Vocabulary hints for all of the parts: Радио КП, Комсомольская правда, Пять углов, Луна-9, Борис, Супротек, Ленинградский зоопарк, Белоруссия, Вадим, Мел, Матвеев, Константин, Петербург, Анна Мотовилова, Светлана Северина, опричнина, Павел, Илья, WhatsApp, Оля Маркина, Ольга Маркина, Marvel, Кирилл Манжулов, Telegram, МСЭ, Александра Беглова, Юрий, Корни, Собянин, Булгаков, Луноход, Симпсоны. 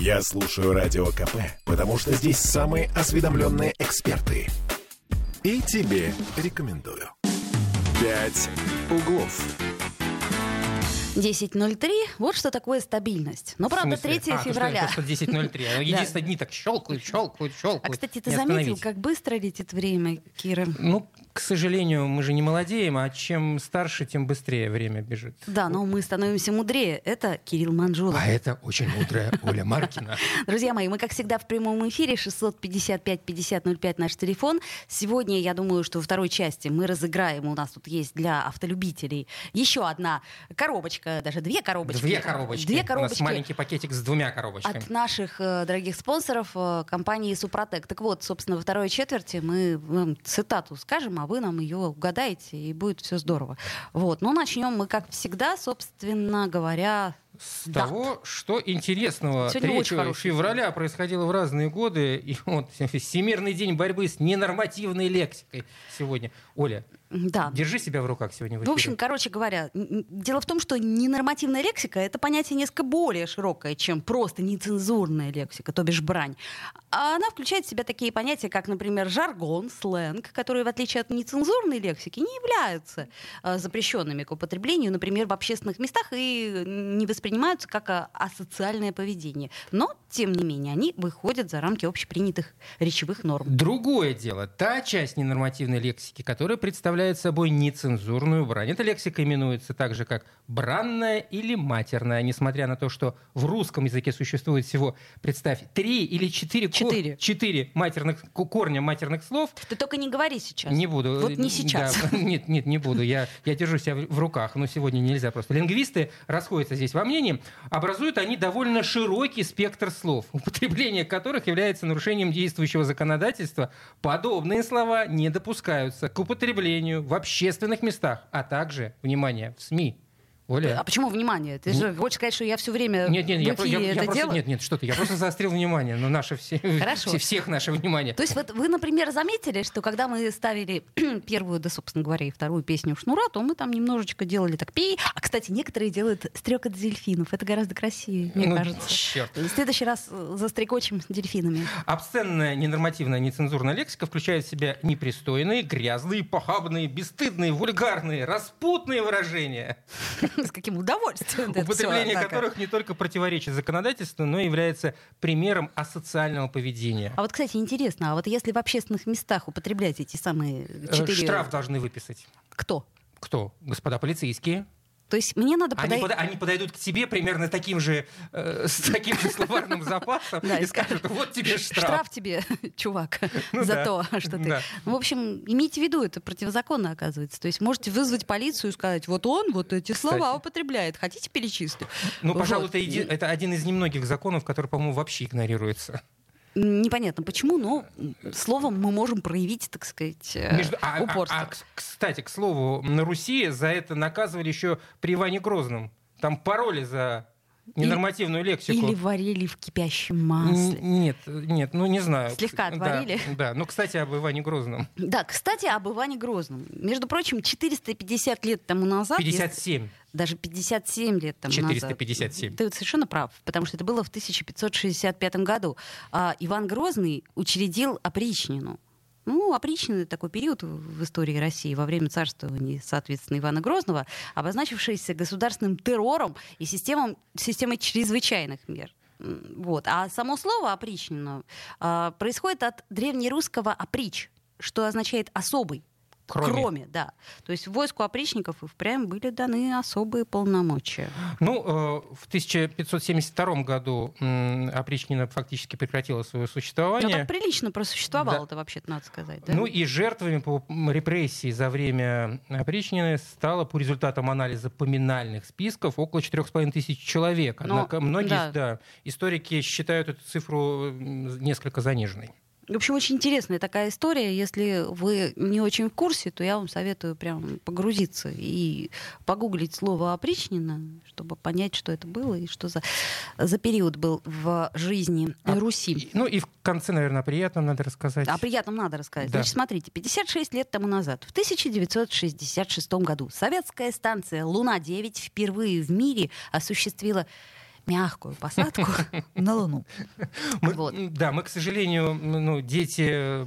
Я слушаю Радио КП, потому что здесь самые осведомленные эксперты. И тебе рекомендую. «Пять углов». 10.03. Вот что такое стабильность. Но, правда, 3 февраля. То, что 10.03. Единственные дни так щелкают. А, кстати, ты заметил, как быстро летит время, Кира? Ну, к сожалению, мы же не молодеем, а чем старше, тем быстрее время бежит. Да, но мы становимся мудрее. Это Кирилл Манжулов. А это очень мудрая Оля Маркина. Друзья мои, мы, как всегда, в прямом эфире. 655-5005 наш телефон. Сегодня, я думаю, что во второй части мы разыграем. У нас тут есть для автолюбителей еще одна коробочка. Даже две коробочки. У нас маленький пакетик с двумя коробочками. От наших дорогих спонсоров, компании Супротек. Так вот, собственно, во второй четверти мы вам цитату скажем, а вы нам ее угадаете, и будет все здорово. Вот. Но начнем мы, как всегда, собственно говоря, с того, что интересного сегодня 3 февраля происходило в разные годы. И вот Всемирный день борьбы с ненормативной лексикой сегодня. Оля, держи себя в руках сегодня. В общем, короче говоря, дело в том, что ненормативная лексика — это понятие несколько более широкое, чем просто нецензурная лексика, то бишь брань. А она включает в себя такие понятия, как, например, жаргон, сленг, которые, в отличие от нецензурной лексики, не являются запрещенными к употреблению, например, в общественных местах и не воспринимаются как асоциальное поведение. Но, тем не менее, они выходят за рамки общепринятых речевых норм. Другое дело, та часть ненормативной лексики, которая представляет собой нецензурную брань. Эта лексика именуется так же, как бранная или матерная. Несмотря на то, что в русском языке существует всего, представь, 4 матерных, корня матерных слов. Ты только не говори сейчас. Не буду. Вот не сейчас. Да, нет, не буду. Я держу себя в руках, но сегодня нельзя просто. Лингвисты расходятся здесь во мнении. Образуют они довольно широкий спектр слов, употребление которых является нарушением действующего законодательства. Подобные слова не допускаются к употреблению в общественных местах, а также, внимание, в СМИ. Оля. А почему внимание? Ты же хочешь сказать, что я все время делаю? Нет, что ты, я просто заострил внимание на наше всех наше внимание. То есть вот вы, например, заметили, что когда мы ставили первую, да, собственно говоря, и вторую песню Шнура, то мы там немножечко делали так пи. А, кстати, некоторые делают стрекот дельфинов. Это гораздо красивее, мне кажется. Черт. В следующий раз застрекочем дельфинами. Обсценная, ненормативная, нецензурная лексика включает в себя непристойные, грязные, похабные, бесстыдные, вульгарные, распутные выражения. С каким удовольствием. Употребление которых не только противоречит законодательству, но и является примером асоциального поведения. А вот, кстати, интересно, а вот если в общественных местах употреблять эти самые 4... Штраф должны выписать. Кто? Кто? Господа полицейские. То есть мне надо Они подойдут к тебе примерно с таким же словарным запасом и скажут, вот тебе штраф. Штраф тебе, чувак, за то, что ты... В общем, имейте в виду, это противозаконно оказывается. То есть можете вызвать полицию и сказать, вот он вот эти слова употребляет, хотите перечислить? Ну, пожалуй, это один из немногих законов, который, по-моему, вообще игнорируется. Непонятно почему, но словом мы можем проявить, так сказать, упорство. Кстати, к слову, на Руси за это наказывали еще при Иване Грозном. Там пароли за ненормативную лексику. Или варили в кипящем масле. Нет, ну не знаю. Слегка отварили. Да, ну, кстати, об Иване Грозном. Да, кстати, об Иване Грозном. Между прочим, 450 лет тому назад... 57. Даже 57 лет тому назад. 457. Ты совершенно прав, потому что это было в 1565 году. Иван Грозный учредил опричнину. Ну, опричнина — такой период в истории России во время царствования, соответственно, Ивана Грозного, обозначившийся государственным террором и системой чрезвычайных мер. Вот. А само слово «опричнина» происходит от древнерусского «оприч», что означает «особый». Кроме, да. То есть войску опричников и впрямь были даны особые полномочия. Ну, в 1572 году опричнина фактически прекратила свое существование. Ну, так прилично просуществовала, это вообще-то надо сказать. Да? Ну, и жертвами по репрессии за время опричнины стало по результатам анализа поминальных списков около 4,5 тысяч человек. Однако историки считают эту цифру несколько заниженной. В общем, очень интересная такая история. Если вы не очень в курсе, то я вам советую прям погрузиться и погуглить слово «опричнина», чтобы понять, что это было и что за период был в жизни Руси. Ну и в конце, наверное, о приятном надо рассказать. О приятном надо рассказать. Да. Значит, смотрите, 56 лет тому назад, в 1966 году, советская станция «Луна-9» впервые в мире осуществила мягкую посадку на Луну. Да, мы, к сожалению, дети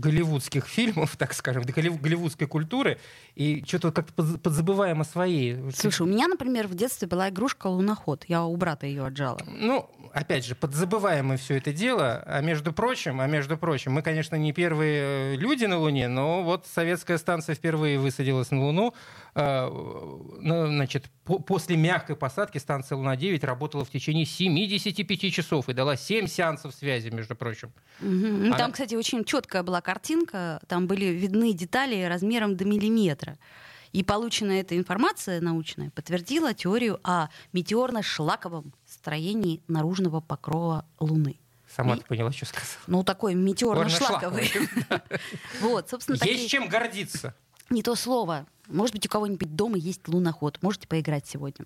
голливудских фильмов, так скажем, голливудской культуры, и что-то как-то подзабываем о своей. Слушай, у меня, например, в детстве была игрушка «Луноход». Я у брата ее отжала. Ну, опять же, подзабываем мы все это дело. А между прочим, мы, конечно, не первые люди на Луне, но вот советская станция впервые высадилась на Луну. Значит, после мягкой посадки станция Луна-9 работала в течение 75 часов и дала 7 сеансов связи, между прочим. Ну, там, кстати, очень четкая была картинка. Там были видны детали размером до миллиметра. И полученная эта информация научная подтвердила теорию о метеорно-шлаковом строении наружного покрова Луны. Сама ты поняла, что сказала. Ну, такой метеорно-шлаковый. Вот, собственно, есть чем гордиться. Не то слово. Может быть, у кого-нибудь дома есть луноход. Можете поиграть сегодня.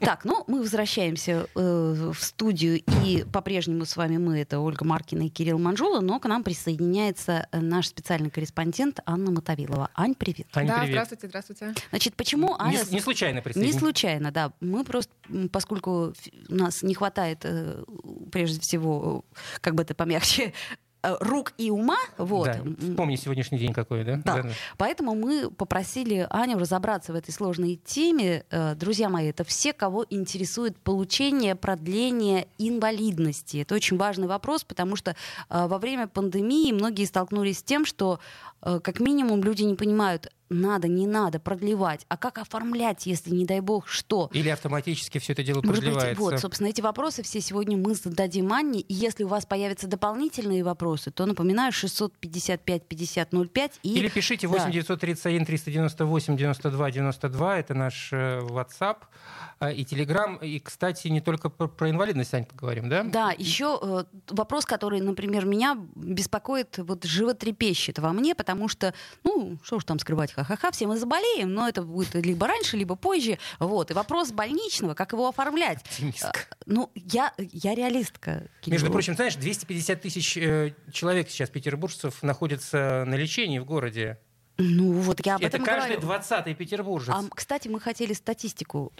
Так, мы возвращаемся в студию, и по-прежнему с вами мы, это Ольга Маркина и Кирилл Манжулов, но к нам присоединяется наш специальный корреспондент Анна Мотовилова. Ань, привет. Аня, да, привет. Здравствуйте. Значит, почему Аня... Не случайно присоединилась. Не случайно, да. Мы просто, поскольку у нас не хватает, прежде всего, как бы это помягче, рук и ума. Вот. Да, вспомни сегодняшний день какой, да? Да. Поэтому мы попросили Аню разобраться в этой сложной теме. Друзья мои, это все, кого интересует получение, продление инвалидности. Это очень важный вопрос, потому что во время пандемии многие столкнулись с тем, что как минимум люди не понимают, надо, не надо продлевать, а как оформлять, если, не дай бог, что? Или автоматически все это дело продлевается. Быть, вот, собственно, эти вопросы все сегодня мы зададим Анне, и если у вас появятся дополнительные вопросы, то, напоминаю, 655-50-05. Или пишите 8-931-398-92-92, это наш WhatsApp и Telegram, и, кстати, не только про инвалидность, Ань, поговорим, да? Да, еще вопрос, который, например, меня беспокоит, вот животрепещет во мне, потому что, что уж там скрывать, ха-ха-ха, все мы заболеем, но это будет либо раньше, либо позже. Вот. И вопрос больничного, как его оформлять. Я реалистка. Между прочим, знаешь, 250 тысяч человек сейчас, петербуржцев, находятся на лечении в городе. Я об этом говорю. Это каждый 20-й петербуржец. Кстати, мы хотели статистику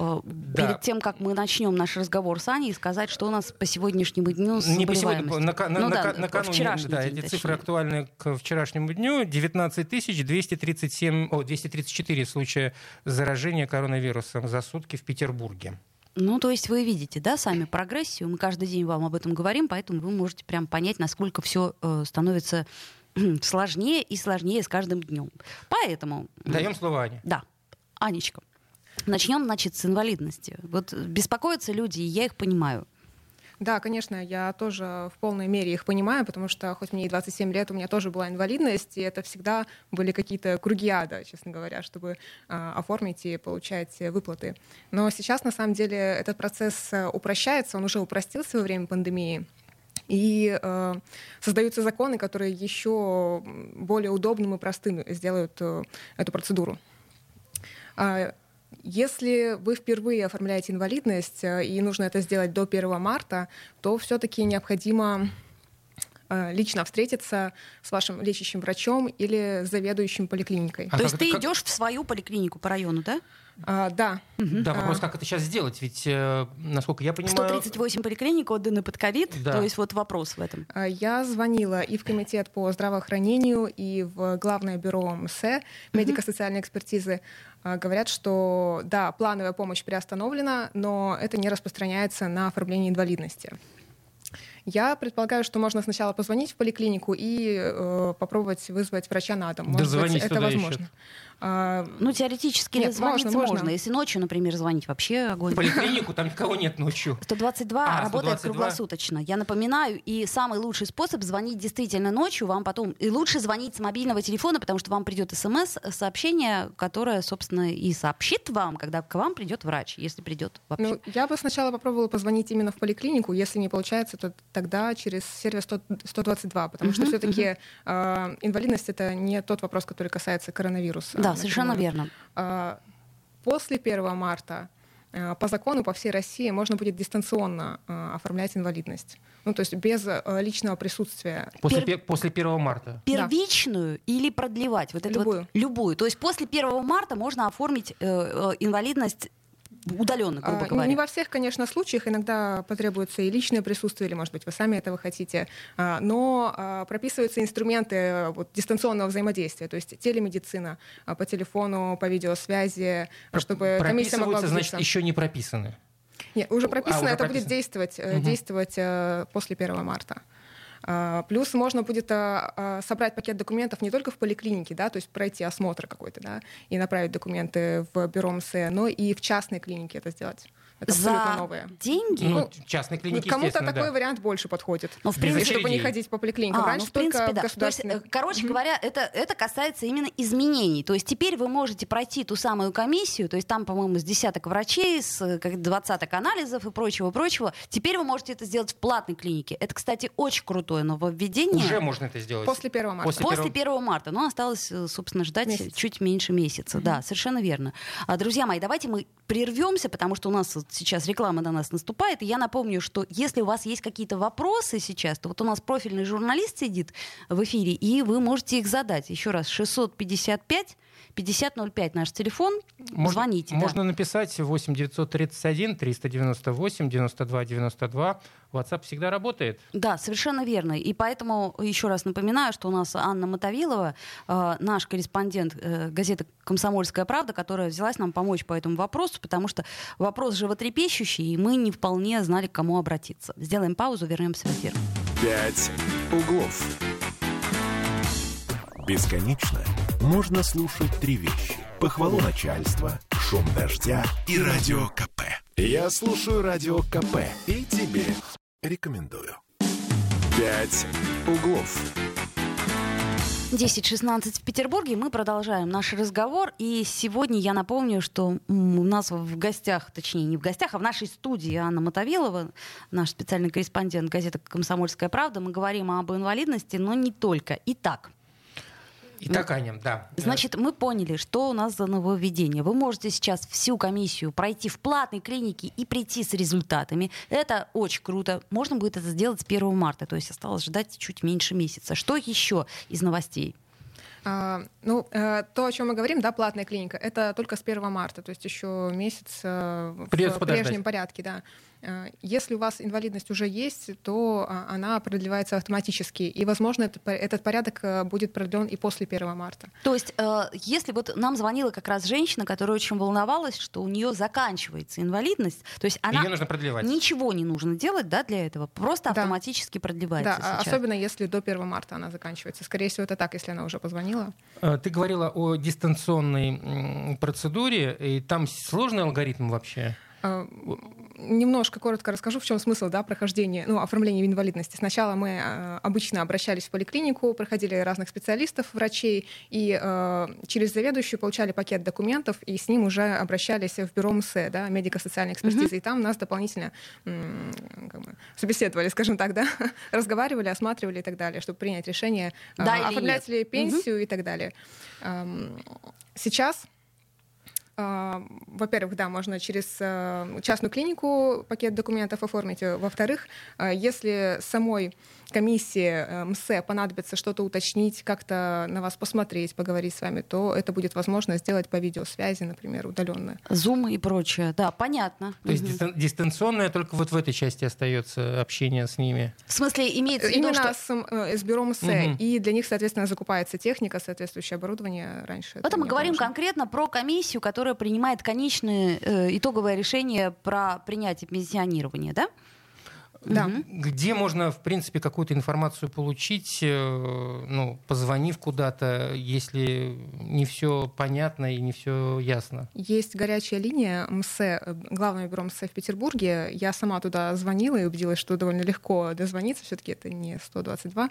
перед тем, как мы начнем наш разговор с Аней, сказать, что у нас по сегодняшнему дню с заболеваемостью. Эти цифры актуальны к вчерашнему дню. 19 234 случая заражения коронавирусом за сутки в Петербурге. То есть вы видите, да, сами прогрессию. Мы каждый день вам об этом говорим, поэтому вы можете прям понять, насколько все становится... сложнее и сложнее с каждым днем. Поэтому... Даем слово Ане. Да. Анечка, начнем, значит, с инвалидности. Вот беспокоятся люди, и я их понимаю. Да, конечно, я тоже в полной мере их понимаю, потому что хоть мне и 27 лет, у меня тоже была инвалидность, и это всегда были какие-то круги ада, честно говоря, чтобы оформить и получать выплаты. Но сейчас, на самом деле, этот процесс упрощается, он уже упростился во время пандемии. И создаются законы, которые еще более удобным и простым сделают эту процедуру. Если вы впервые оформляете инвалидность, и нужно это сделать до 1 марта, то все-таки необходимо лично встретиться с вашим лечащим врачом или заведующим поликлиникой. То есть ты идешь в свою поликлинику по району, да? Да. Угу. Да, вопрос, как это сейчас сделать, ведь, насколько я понимаю... 138 поликлиник отданы под ковид, да. То есть вот вопрос в этом. Я звонила и в комитет по здравоохранению, и в главное бюро МСЭ, медико-социальной экспертизы, говорят, что да, плановая помощь приостановлена, но это не распространяется на оформление инвалидности. Я предполагаю, что можно сначала позвонить в поликлинику и попробовать вызвать врача на дом. Может быть, это возможно. Теоретически можно. Если ночью, например, звонить, вообще огонь. В поликлинику там никого нет ночью. 122 работает 122. Круглосуточно. Я напоминаю, и самый лучший способ звонить действительно ночью. Вам потом и лучше звонить с мобильного телефона, потому что вам придет СМС-сообщение, которое, собственно, и сообщит вам, когда к вам придет врач, если придет вообще. Я бы сначала попробовала позвонить именно в поликлинику. Если не получается, то тогда через сервис 122, потому что все-таки инвалидность — это не тот вопрос, который касается коронавируса. Да, совершенно верно. После 1 марта по закону по всей России можно будет дистанционно оформлять инвалидность. То есть без личного присутствия. После 1 марта? Первичную или продлевать? Любую. То есть после 1 марта можно оформить инвалидность удаленно, грубо говоря. Не во всех, конечно, случаях. Иногда потребуется и личное присутствие, или, может быть, вы сами этого хотите. Но прописываются инструменты дистанционного взаимодействия. То есть телемедицина по телефону, по видеосвязи, чтобы комиссия могла... Прописываются, значит, еще не прописаны. Нет, уже прописано, это будет действовать после 1 марта. Плюс можно будет собрать пакет документов не только в поликлинике, да, то есть пройти осмотр какой-то, да, и направить документы в бюро МСЭ, но и в частной клинике это сделать. Это абсолютно новое. Деньги? Ну, частные клиники, кому-то такой вариант больше подходит, но, в принципе, чтобы не ходить по поликлиникам. Раньше только да. Государственные... То есть, короче говоря, это касается именно изменений. То есть теперь вы можете пройти ту самую комиссию, то есть там, по-моему, с десяток врачей, с 20 анализов и прочего. Теперь вы можете это сделать в платной клинике. Это, кстати, очень крутое нововведение. Уже можно это сделать. После 1 марта. После 1 марта. Но осталось, собственно, ждать чуть меньше месяца. Да, совершенно верно. Друзья мои, давайте мы прервемся, потому что у нас сейчас реклама на нас наступает. И я напомню, что если у вас есть какие-то вопросы сейчас, то вот у нас профильный журналист сидит в эфире, и вы можете их задать. Еще раз, 655-5005 наш телефон. Звоните. Можно написать 8-931-398-92-92. WhatsApp всегда работает. Да, совершенно верно. И поэтому еще раз напоминаю, что у нас Анна Мотовилова, наш корреспондент газеты «Комсомольская правда», которая взялась нам помочь по этому вопросу, потому что вопрос животрепещущий, и мы не вполне знали, к кому обратиться. Сделаем паузу, вернемся в эфир. 5 углов. Бесконечно можно слушать 3 вещи: похвалу начальства, шум дождя и радио КП. Я слушаю радио КП и тебе рекомендую. 5 углов. 10:16 в Петербурге. Мы продолжаем наш разговор. И сегодня я напомню, что у нас в гостях, точнее, не в гостях, а в нашей студии Анна Мотовилова, наш специальный корреспондент газеты «Комсомольская правда». Мы говорим об инвалидности, но не только. Итак, Аня, да. Значит, мы поняли, что у нас за нововведение. Вы можете сейчас всю комиссию пройти в платной клинике и прийти с результатами. Это очень круто. Можно будет это сделать с 1 марта. То есть осталось ждать чуть меньше месяца. Что еще из новостей? То, о чем мы говорим, да, платная клиника, это только с 1 марта, то есть еще месяц в прежнем порядке, да. Если у вас инвалидность уже есть, то она продлевается автоматически. И, возможно, этот порядок будет продлен и после 1 марта. То есть, если вот нам звонила как раз женщина, которая очень волновалась, что у нее заканчивается инвалидность, то есть она... Её нужно продлевать. Ничего не нужно делать, да, для этого, просто автоматически продлевается сейчас. Особенно если до 1 марта она заканчивается. Скорее всего, это так, если она уже позвонила. Ты говорила о дистанционной процедуре, и там сложный алгоритм вообще? Немножко коротко расскажу, в чем смысл прохождения, оформления инвалидности. Сначала мы обычно обращались в поликлинику, проходили разных специалистов, врачей, и через заведующую получали пакет документов, и с ним уже обращались в бюро МСЭ, медико-социальной экспертизы, и там нас дополнительно собеседовали, скажем так, разговаривали, осматривали и так далее, чтобы принять решение, оформлять ли пенсию и так далее. Сейчас... Во-первых, можно через частную клинику пакет документов оформить. Во-вторых, если самой комиссии МСЭ понадобится что-то уточнить, как-то на вас посмотреть, поговорить с вами, то это будет возможно сделать по видеосвязи, например, удаленно. Зумы и прочее. Да, понятно. То есть дистанционное только вот в этой части остается общение с ними? В смысле, имеется в виду, что... Именно с бюро МСЭ. И для них, соответственно, закупается техника, соответствующее оборудование раньше. Вот мы говорим конкретно про комиссию, которая принимает конечное итоговое решение про принятие пенсионирования, да? Да. Где можно, в принципе, какую-то информацию получить, позвонив куда-то, если не все понятно и не все ясно? Есть горячая линия МСЭ, главное бюро МСЭ в Петербурге. Я сама туда звонила и убедилась, что довольно легко дозвониться, все-таки это не 122.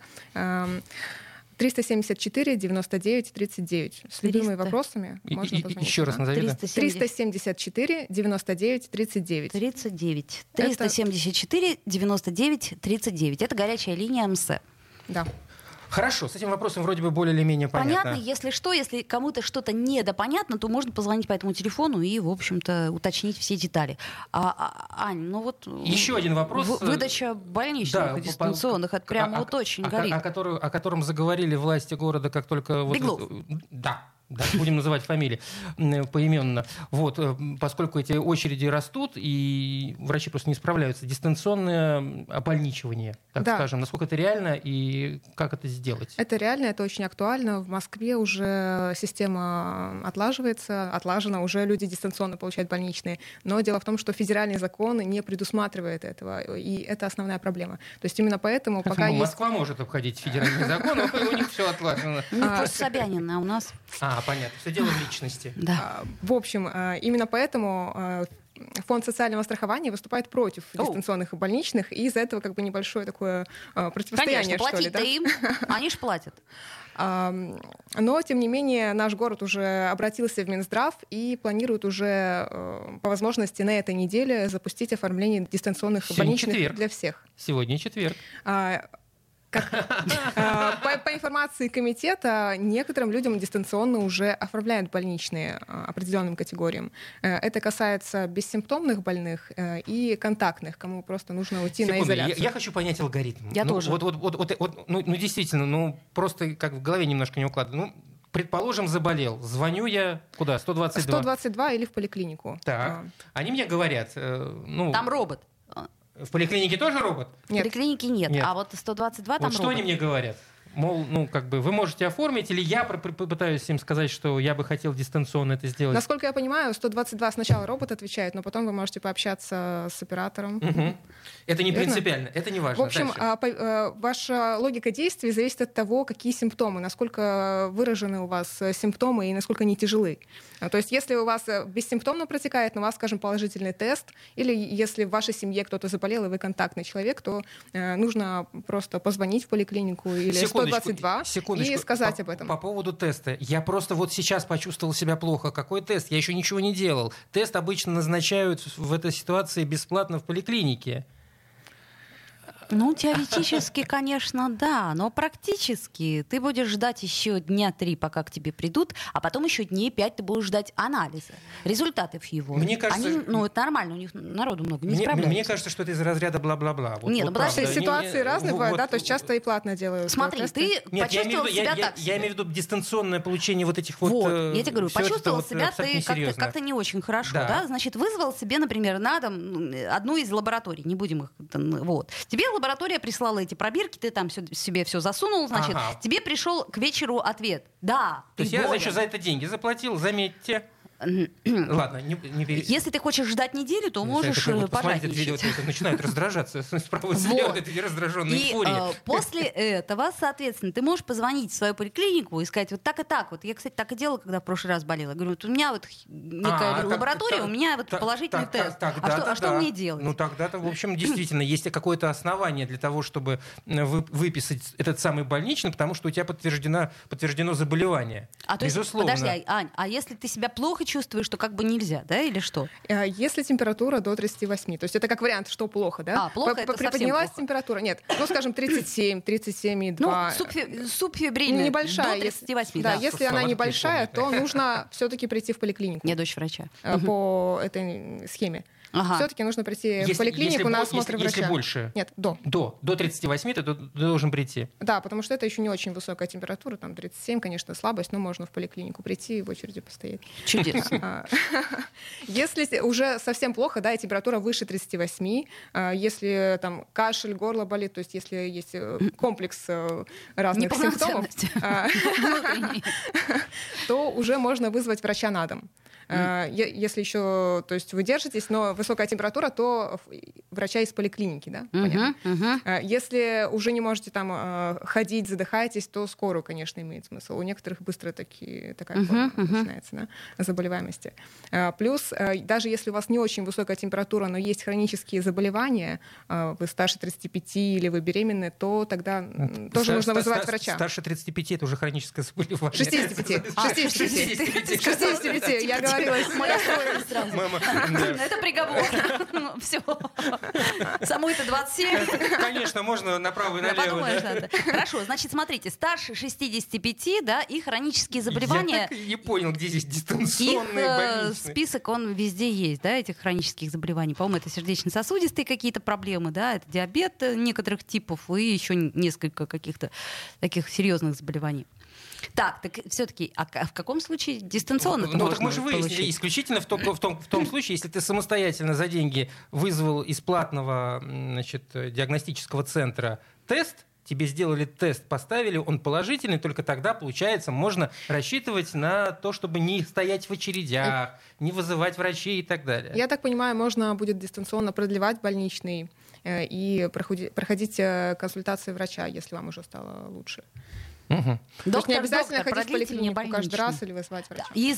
374-99-39. С любыми вопросами можно позвонить. Еще раз назови. 374-99-39. 39. 374-99-39. Это горячая линия МСЭ. Да. Хорошо, с этим вопросом вроде бы более или менее понятно. Понятно, если кому-то что-то недопонятно, то можно позвонить по этому телефону и, в общем-то, уточнить все детали. Ань, еще один вопрос. Выдача больничных и дистанционных, это прямо очень горит. О котором заговорили власти города, как только... Беглов. Да. Да, будем называть фамилии поименно. Вот, поскольку эти очереди растут, и врачи просто не справляются. Дистанционное опольничивание, так скажем. Насколько это реально и как это сделать? Это реально, это очень актуально. В Москве уже система отлажена, уже люди дистанционно получают больничные. Но дело в том, что федеральный закон не предусматривает этого. И это основная проблема. То есть именно поэтому поэтому пока Москва может обходить федеральный закон, но у них все отлажено. Ну, просто Собянин, а у нас... Понятно. Все дело в личности. Да. В общем, именно поэтому Фонд социального страхования выступает против дистанционных и больничных, и из-за этого как бы небольшое такое противостояние. Конечно, платить-то им, они же платят. Но, тем не менее, наш город уже обратился в Минздрав и планирует уже по возможности на этой неделе запустить оформление дистанционных больничных для всех. Сегодня четверг. По информации комитета, некоторым людям дистанционно уже оформляют больничные определенным категориям. Это касается бессимптомных больных и контактных, кому просто нужно уйти на изоляцию. Я хочу понять алгоритм. Я тоже. Действительно, просто как в голове немножко не укладываю. Предположим, заболел. Звоню я куда? 122. 122 или в поликлинику. Так. Они мне говорят... Там робот. В поликлинике тоже робот? Нет. В поликлинике нет. А вот 122 там робот. Что они мне говорят? Мол, вы можете оформить, или я пытаюсь им сказать, что я бы хотел дистанционно это сделать? Насколько я понимаю, 122 сначала робот отвечает, но потом вы можете пообщаться с оператором. Угу. Это не принципиально, это не важно. В общем, ваша логика действий зависит от того, какие симптомы, насколько выражены у вас симптомы и насколько они тяжелы. То есть если у вас бессимптомно протекает, но у вас, скажем, положительный тест, или если в вашей семье кто-то заболел, и вы контактный человек, то нужно просто позвонить в поликлинику или 122 и сказать об этом. По поводу теста. Я просто сейчас почувствовал себя плохо. Какой тест? Я еще ничего не делал. Тест обычно назначают в этой ситуации бесплатно в поликлинике. Теоретически, конечно, да, но практически ты будешь ждать еще дня 3, пока к тебе придут, а потом еще дней 5 ты будешь ждать анализа, результатов его. Мне кажется, это нормально, у них народу много, не справляются. Мне кажется, что это из разряда бла-бла-бла. Потому что ситуации разные бывают, да, то есть часто и платно делают. Смотри, ты почувствовал себя так. Я имею в виду дистанционное получение вот этих вот... я тебе говорю, почувствовал себя ты как-то не очень хорошо, да, значит, вызвал себе, например, на дом одну из лабораторий, не будем их... Тебе лаборатория прислала эти пробирки, ты там себе все засунул, значит, тебе пришел к вечеру ответ. Да, то есть я еще за это деньги заплатил, заметьте. Ладно, не перейти. Если ты хочешь ждать неделю, то можешь пожать ничего. Начинают раздражаться, вот эти раздраженные фурии. После этого, соответственно, ты можешь позвонить в свою поликлинику и сказать вот так и так. Вот я, кстати, так и делала, когда в прошлый раз болела. Говорю, вот у меня вот некая лаборатория, у меня вот положительный тест. А что мне делать? Тогда-то, в общем, действительно, есть какое-то основание для того, чтобы выписать этот самый больничный, потому что у тебя подтверждено заболевание. Безусловно. Подожди, Ань, а если ты себя плохо чувствуешь, что как бы нельзя, да, или что? Если температура до 38, то есть это как вариант, что плохо, да? Плохо это приподнялась совсем температура, нет, скажем, 37, 37,2. Субфебрильная небольшая, до 38, да. Если она небольшая, то нужно все-таки прийти в поликлинику. Я дочь врача. По этой схеме. Ага. Все-таки нужно прийти в поликлинику на осмотр врача. Если больше? Нет, до. До 38 ты должен прийти? Да, потому что это еще не очень высокая температура, там 37, конечно, слабость, но можно в поликлинику прийти и в очереди постоять. Чудесно. Если уже совсем плохо, да, и температура выше 38, если там кашель, горло болит, то есть если есть комплекс разных симптомов, то уже можно вызвать врача на дом. Если еще, то есть вы держитесь, но высокая температура, то врача из поликлиники, да? Понятно. Если уже не можете там ходить, задыхаетесь, то скорую, конечно, имеет смысл. У некоторых быстро такая форма начинается, да, заболеваемости. Плюс, даже если у вас не очень высокая температура, но есть хронические заболевания, вы старше 35 или вы беременны, то тогда тоже нужно вызывать врача. Старше 35 это уже хроническое заболевание. 65. Я говорила, это приговор. Все. Самой-то 27. Конечно, можно направо и налево. Хорошо, значит, смотрите, старше 65, да, и хронические заболевания. Я так и не понял, где здесь дистанционные больничные. Список, он везде есть, да, этих хронических заболеваний. По-моему, это сердечно-сосудистые какие-то проблемы, да, это диабет некоторых типов и еще несколько каких-то таких серьезных заболеваний. Так все-таки, а в каком случае дистанционно? Ну, так мы же выяснили, исключительно в том случае, если ты самостоятельно за деньги вызвал из платного, значит, диагностического центра тест, тебе сделали тест, поставили, он положительный, только тогда, получается, можно рассчитывать на то, чтобы не стоять в очередях, не вызывать врачей и так далее. Я так понимаю, можно будет дистанционно продлевать больничный и проходить консультации врача, если вам уже стало лучше. Угу. Доктор, не обязательно ходить в поликлинику каждый раз или вызывать врача. И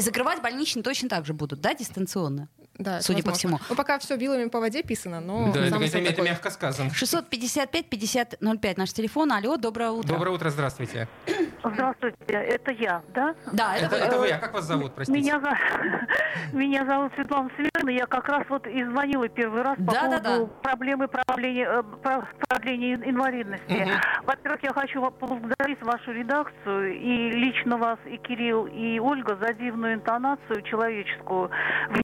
закрывать больничный точно так же будут, да, дистанционно? Да, судя возможно. По всему. Ну, пока все вилами по воде писано, но... Да, это мягко сказано. 655-50-05, наш телефон. Алло, доброе утро. Доброе утро, здравствуйте. Здравствуйте, это я, да? Да, это вы. А как вас зовут, простите? Меня зовут Светлана Северина. Я как раз вот и звонила первый раз по поводу проблемы продления инвалидности. Во-первых, я хочу поблагодарить вашу редакцию и лично вас, и Кирилл, и Ольга за дивную интонацию человеческую,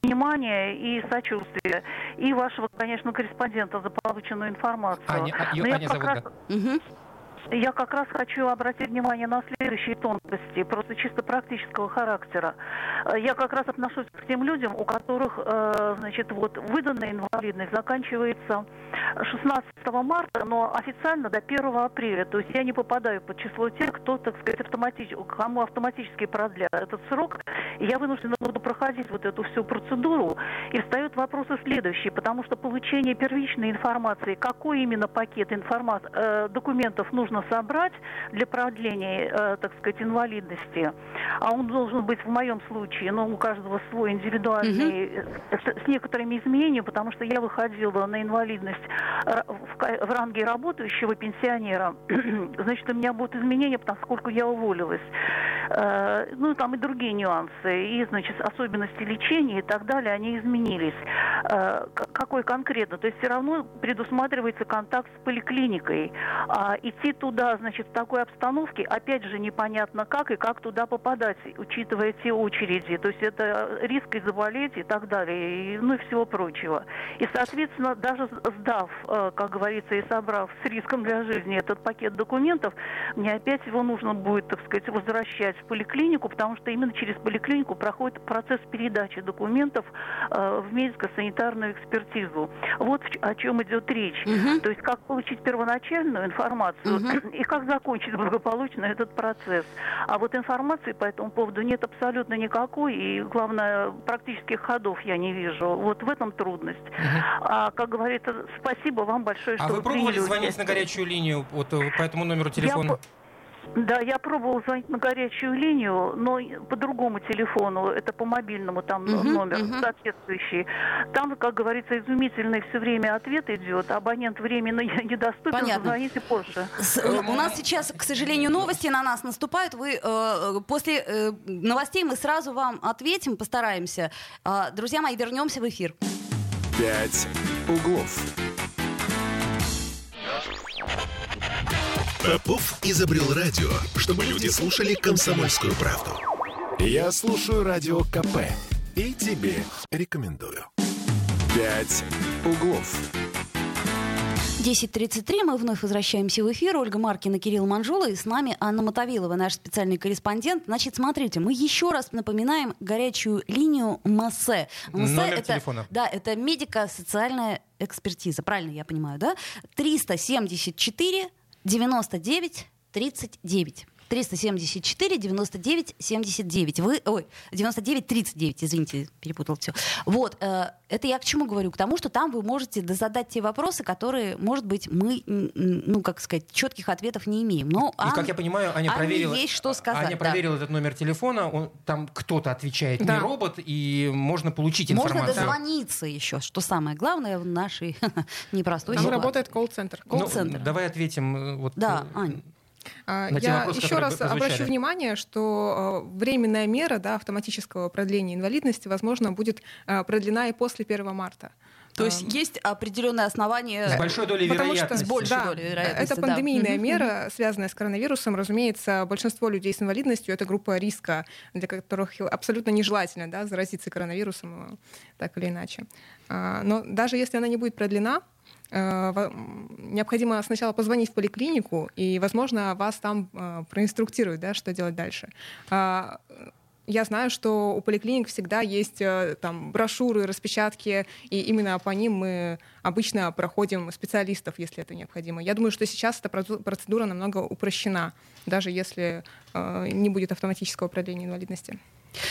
внимание и сочувствие, и вашего, конечно, корреспондента за полученную информацию. Я как раз хочу обратить внимание на следующие тонкости, просто чисто практического характера. Я как раз отношусь к тем людям, у которых, значит, вот выданная инвалидность заканчивается 16 марта, но официально до 1 апреля. То есть я не попадаю под число тех, кто, так сказать, кому автоматически продлят этот срок. И я вынуждена буду проходить вот эту всю процедуру. И встают вопросы следующие, потому что получение первичной информации, какой именно пакет документов нужно собрать для продления, так сказать, инвалидности. А он должен быть в моем случае, но у каждого свой индивидуальный, с некоторыми изменениями, потому что я выходила на инвалидность в ранге работающего пенсионера. Значит, у меня будут изменения, поскольку я уволилась. Ну, там и другие нюансы, и, значит, особенности лечения и так далее, они изменились. Какой конкретно? То есть все равно предусматривается контакт с поликлиникой. Идти туда, значит, в такой обстановке, опять же, непонятно как и как туда попадать, учитывая те очереди. То есть это риск и заболеть и так далее, и, ну и всего прочего. И, соответственно, даже сдав, как говорится, и собрав с риском для жизни этот пакет документов, мне опять его нужно будет, так сказать, возвращать в поликлинику, потому что именно через поликлинику проходит процесс передачи документов в медико-санитарную экспертизу. Вот о чем идет речь. То есть как получить первоначальную информацию, и как закончить благополучно этот процесс. А вот информации по этому поводу нет абсолютно никакой, и, главное, практических ходов я не вижу. Вот в этом трудность. А, как говорится, спасибо вам большое, что вы пробовали звонить на горячую линию вот, по этому номеру телефона? Да, я пробовала звонить на горячую линию, но по другому телефону, это по мобильному там номер соответствующий. Там, как говорится, изумительный все время ответ идет, абонент временно недоступен. Понятно. Звоните позже. У нас сейчас, к сожалению, новости на нас наступают. Вы после новостей мы сразу вам ответим, постараемся. Друзья мои, вернемся в эфир. 5 углов. Попов изобрел радио, чтобы люди слушали «Комсомольскую правду». Я слушаю Радио КП и тебе рекомендую. 5 углов. 10:33. Мы вновь возвращаемся в эфир. Ольга Маркина, Кирилл Манжулов, и с нами Анна Мотовилова, наш специальный корреспондент. Значит, смотрите, мы еще раз напоминаем горячую линию МАСЭ. Номер телефона. Да, это медико-социальная экспертиза. Правильно я понимаю, да? 374-99-39. 374-99-79. 99-39, извините, перепутал все. Вот, это я к чему говорю? К тому, что там вы можете задать те вопросы, которые, может быть, мы, ну, как сказать, четких ответов не имеем. Но и, как я понимаю, Аня проверила этот номер телефона, там кто-то отвечает, не робот, и можно получить информацию. Можно дозвониться еще, что самое главное в нашей непростой ситуации. Там работает колл-центр. Ну, давай ответим. Вот, да, Ань. Я вопрос, еще раз обращу внимание, что временная мера, да, автоматического продления инвалидности, возможно, будет продлена и после 1 марта. То есть есть определенные основания... С большой долей вероятности. Это пандемийная мера, связанная с коронавирусом. Разумеется, большинство людей с инвалидностью — это группа риска, для которых абсолютно нежелательно, да, заразиться коронавирусом так или иначе. Но даже если она не будет продлена, необходимо сначала позвонить в поликлинику, и, возможно, вас там проинструктируют, да, что делать дальше. Я знаю, что у поликлиник всегда есть там брошюры, распечатки, и именно по ним мы обычно проходим специалистов, если это необходимо. Я думаю, что сейчас эта процедура намного упрощена, даже если не будет автоматического продления инвалидности.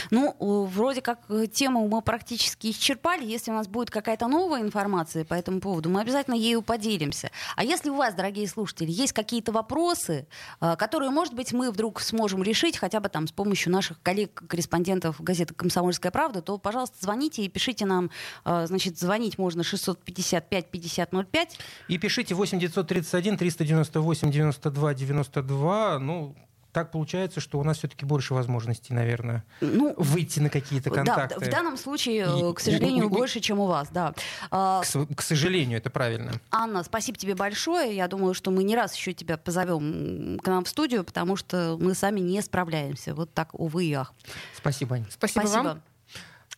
Ну, вроде как тему мы практически исчерпали. Если у нас будет какая-то новая информация по этому поводу, мы обязательно ею поделимся. А если у вас, дорогие слушатели, есть какие-то вопросы, которые, может быть, мы вдруг сможем решить хотя бы там с помощью наших коллег-корреспондентов газеты «Комсомольская правда», то, пожалуйста, звоните и пишите нам. Значит, звонить можно 655-5005. И пишите 8-931-398-92-92. Ну, так получается, что у нас все-таки больше возможностей, наверное, выйти на какие-то контакты. Да, в данном случае, к сожалению, больше, чем у вас. Да. К сожалению, это правильно. Анна, спасибо тебе большое. Я думаю, что мы не раз еще тебя позовем к нам в студию, потому что мы сами не справляемся. Вот так, увы и ах. Спасибо, Аня. Спасибо вам.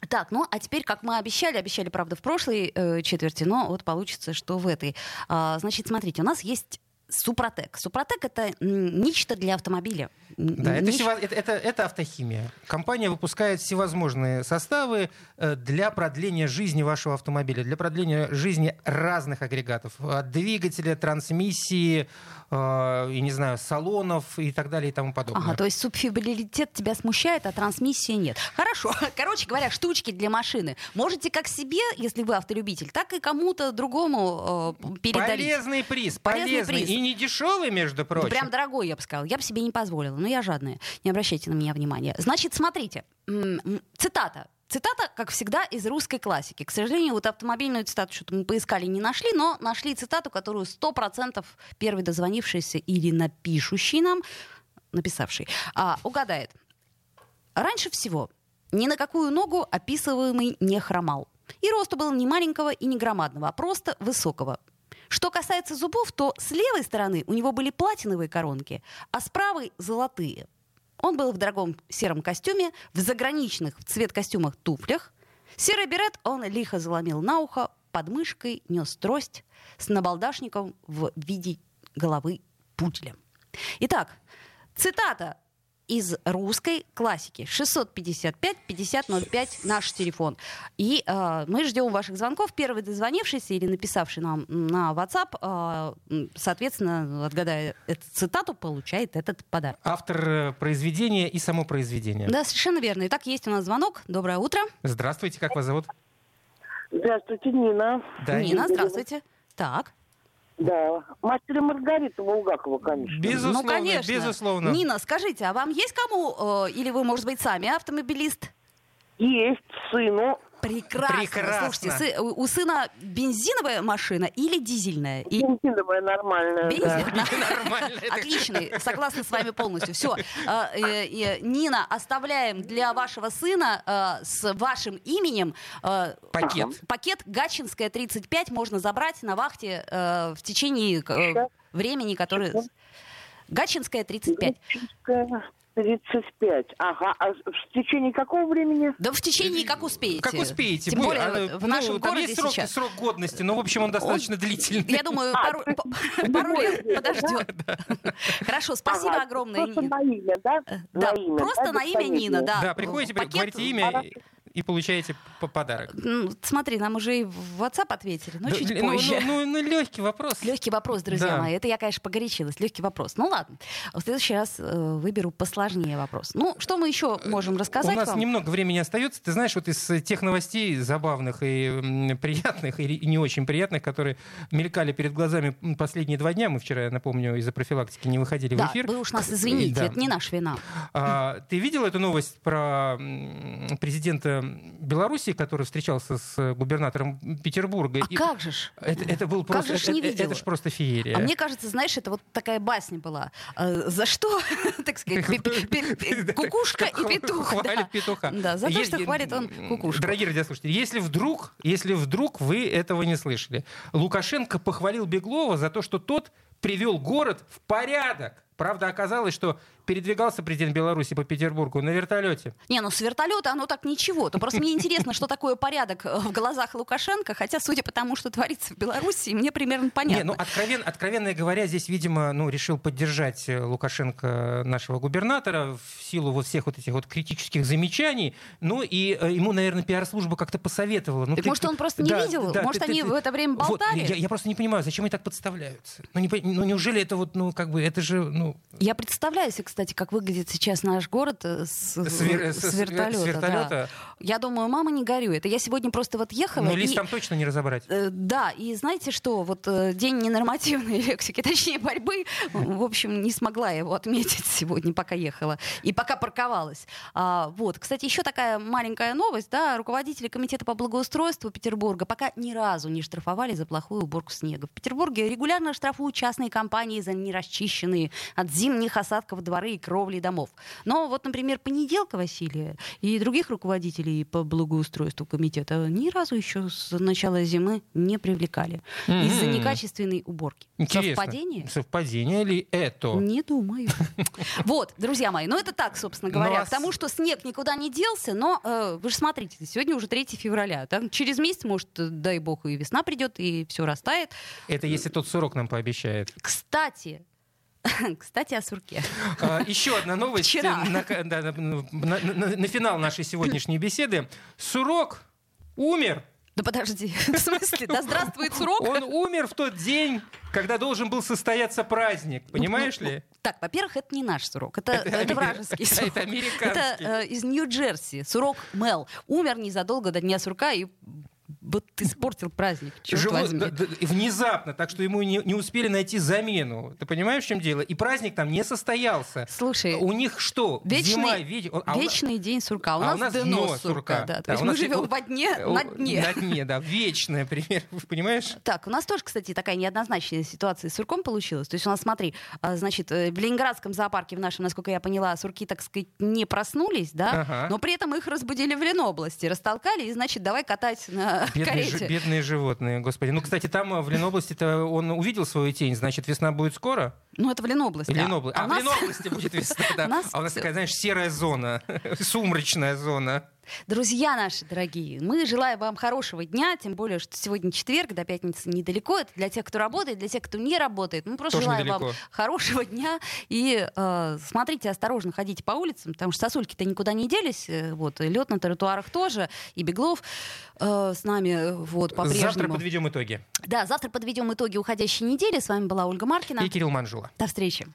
Так, ну а теперь, как мы обещали, правда, в прошлой четверти, но вот получится, что в этой. Значит, смотрите, у нас есть Супротек. Супротек — это нечто для автомобиля. Да, это автохимия. Компания выпускает всевозможные составы для продления жизни вашего автомобиля, для продления жизни разных агрегатов. От двигателя, трансмиссии, и, не знаю, салонов и так далее и тому подобное. Ага, то есть субфибриллитет тебя смущает, а трансмиссии нет. Хорошо. Короче говоря, штучки для машины. Можете как себе, если вы автолюбитель, так и кому-то другому передарить. Полезный приз. Полезный приз. И не дешевый, между прочим. Прям дорогой, я бы сказала. Я бы себе не позволила. Но я жадная. Не обращайте на меня внимания. Значит, смотрите. Цитата. Цитата, как всегда, из русской классики. К сожалению, вот автомобильную цитату что-то мы поискали, не нашли, но нашли цитату, которую 100% первый дозвонившийся или написавший, угадает. Раньше всего ни на какую ногу описываемый не хромал. И росту был не маленького и не громадного, а просто высокого. Что касается зубов, то с левой стороны у него были платиновые коронки, а с правой — золотые. Он был в дорогом сером костюме, в заграничных в цвет костюмах туфлях. Серый берет он лихо заломил на ухо, под мышкой нес трость с набалдашником в виде головы пуделя. Итак, цитата из русской классики. 655-5005 наш телефон. И мы ждем ваших звонков. Первый дозвонившийся или написавший нам на WhatsApp, соответственно, отгадая эту цитату, получает этот подарок. Автор произведения и само произведение. Да, совершенно верно. Итак, есть у нас звонок. Доброе утро. Здравствуйте. Как вас зовут? Здравствуйте, Нина. Да, Нина, здравствуйте. Так. Да, «Мастер и Маргарита» Булгакова, конечно. Безусловно, ну, конечно. Безусловно. Нина, скажите, а вам есть кому, или вы, может быть, сами автомобилист? Есть, сыну. Прекрасно. Слушайте, у сына бензиновая машина или дизельная? Бензиновая нормальная. Бензиновая. Отлично, согласна с вами полностью. Все, Нина, оставляем для вашего сына с вашим именем пакет Гатчинская 35 можно забрать на вахте в течение времени, которое... Гатчинская 35. 35. Ага. А в течение какого времени? Да в течение как успеете. Как успеете. Тем более в нашем городе есть срок годности, но, в общем, он достаточно длительный. Я думаю, пару лет подождет. Хорошо, спасибо огромное. Просто на имя, да? Просто на имя Нина, да. Да, приходите, говорите имя и получаете подарок. Смотри, нам уже и в WhatsApp ответили, но чуть позже. Ну, легкий вопрос. Легкий вопрос, друзья мои. Это я, конечно, погорячилась. Легкий вопрос. Ну, ладно. В следующий раз выберу посложнее вопрос. Ну, что мы еще можем рассказать вам? У нас немного времени остается. Ты знаешь, вот из тех новостей забавных и приятных, и не очень приятных, которые мелькали перед глазами последние 2 дня. Мы вчера, я напомню, из-за профилактики не выходили в эфир. Да, вы уж нас извините, это не наша вина. Ты видел эту новость про президента Белоруссии, который встречался с губернатором Петербурга? А как же ж? Это был просто, как же не видела? Это ж просто феерия. А мне кажется, знаешь, это вот такая басня была. За что, так сказать, кукушка и петух. Хвалит петуха. Да, за то, что хвалит он кукушку. Дорогие радиослушатели, если вдруг вы этого не слышали, Лукашенко похвалил Беглова за то, что тот привел город в порядок. Правда, оказалось, что передвигался президент Беларуси по Петербургу на вертолете. Не, ну с вертолета оно так ничего. То просто мне интересно, что такое порядок в глазах Лукашенко, хотя, судя по тому, что творится в Беларуси, мне примерно понятно. Не, ну откровенно говоря, здесь, видимо, решил поддержать Лукашенко нашего губернатора в силу вот всех вот этих вот критических замечаний. Ну и ему, наверное, пиар-служба как-то посоветовала. Ну, так может, он просто не видел? Да, может, они в это время болтали? Вот, я просто не понимаю, зачем они так подставляются? Ну неужели это вот, ну как бы, это же... Я представляю себе, кстати, как выглядит сейчас наш город с вертолета. С вертолета. Да. Я думаю, мама, не горюй. Это я сегодня просто вот ехала. Но лист там точно не разобрать. Да, и знаете что, вот день ненормативной лексики, точнее борьбы, в общем, не смогла его отметить сегодня, пока ехала и пока парковалась. Вот, кстати, еще такая маленькая новость, да, руководители комитета по благоустройству Петербурга пока ни разу не штрафовали за плохую уборку снега. В Петербурге регулярно штрафуют частные компании за нерасчищенные от зимних осадков дворы и кровли домов. Но вот, например, Понеделка Василия и других руководителей по благоустройству комитета ни разу еще с начала зимы не привлекали. Mm-hmm. Из-за некачественной уборки. Интересно. Совпадение? Совпадение ли это? Не думаю. Вот, друзья мои, ну это так, собственно говоря, потому что снег никуда не делся, но вы же смотрите, сегодня уже 3 февраля. Через месяц, может, дай бог, и весна придет, и все растает. Это если тот срок нам пообещает. Кстати, о сурке. Еще одна новость на финал нашей сегодняшней беседы. Сурок умер. Да подожди, в смысле? Да здравствует сурок. Он умер в тот день, когда должен был состояться праздник, понимаешь ли? Так, во-первых, это не наш сурок, это вражеский сурок. Это американский. Это из Нью-Джерси, сурок Мел. Умер незадолго до Дня сурка и... Вот испортил праздник, черт возьми. Внезапно, так что ему не успели найти замену. Ты понимаешь, в чем дело? И праздник там не состоялся. Слушай, у них что? Вечный день сурка. У нас дно сурка. Да. То есть мы живем во дне, на дне. На дне, да. Вечное, пример. Понимаешь? Так, у нас тоже, кстати, такая неоднозначная ситуация с сурком получилась. То есть у нас, смотри, значит, в Ленинградском зоопарке в нашем, насколько я поняла, сурки, так сказать, не проснулись, да? Ага. Но при этом их разбудили в Ленобласти, растолкали и, значит, давай катать на... Бедные животные, господи. Ну, кстати, там в Ленобласти-то он увидел свою тень, значит, весна будет скоро? Ну, это в Ленобласти. В Ленобласти будет весна, да. А у нас такая, знаешь, серая зона, сумрачная зона. Друзья наши дорогие, мы желаем вам хорошего дня, тем более, что сегодня четверг, до пятницы недалеко. Это для тех, кто работает, для тех, кто не работает. Мы просто желаем вам хорошего дня. И смотрите, осторожно ходите по улицам, потому что сосульки-то никуда не делись. Вот, и лед на тротуарах тоже, и Беглов с нами вот, по-прежнему. Завтра подведем итоги. Да, завтра подведем итоги уходящей недели. С вами была Ольга Маркина. И Кирилл Манжулов. До встречи.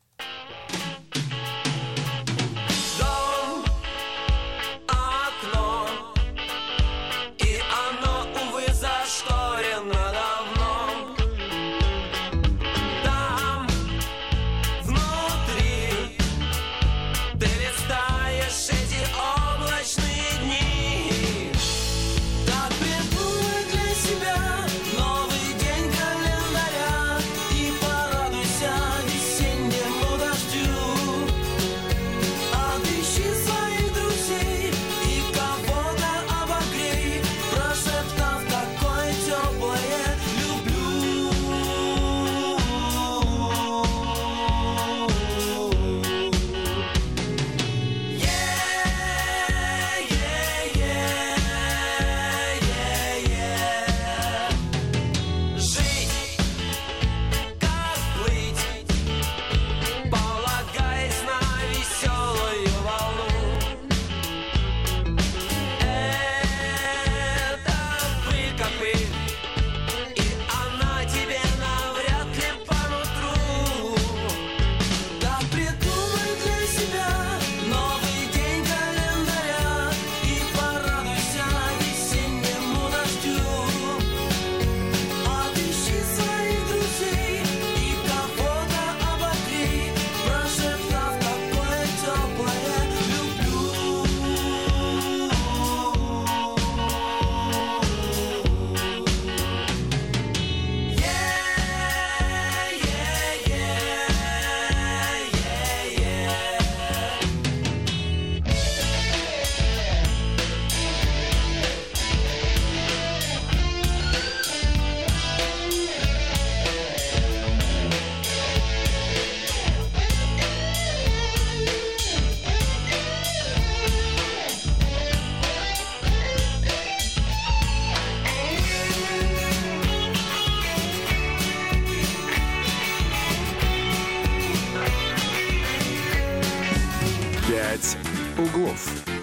углов.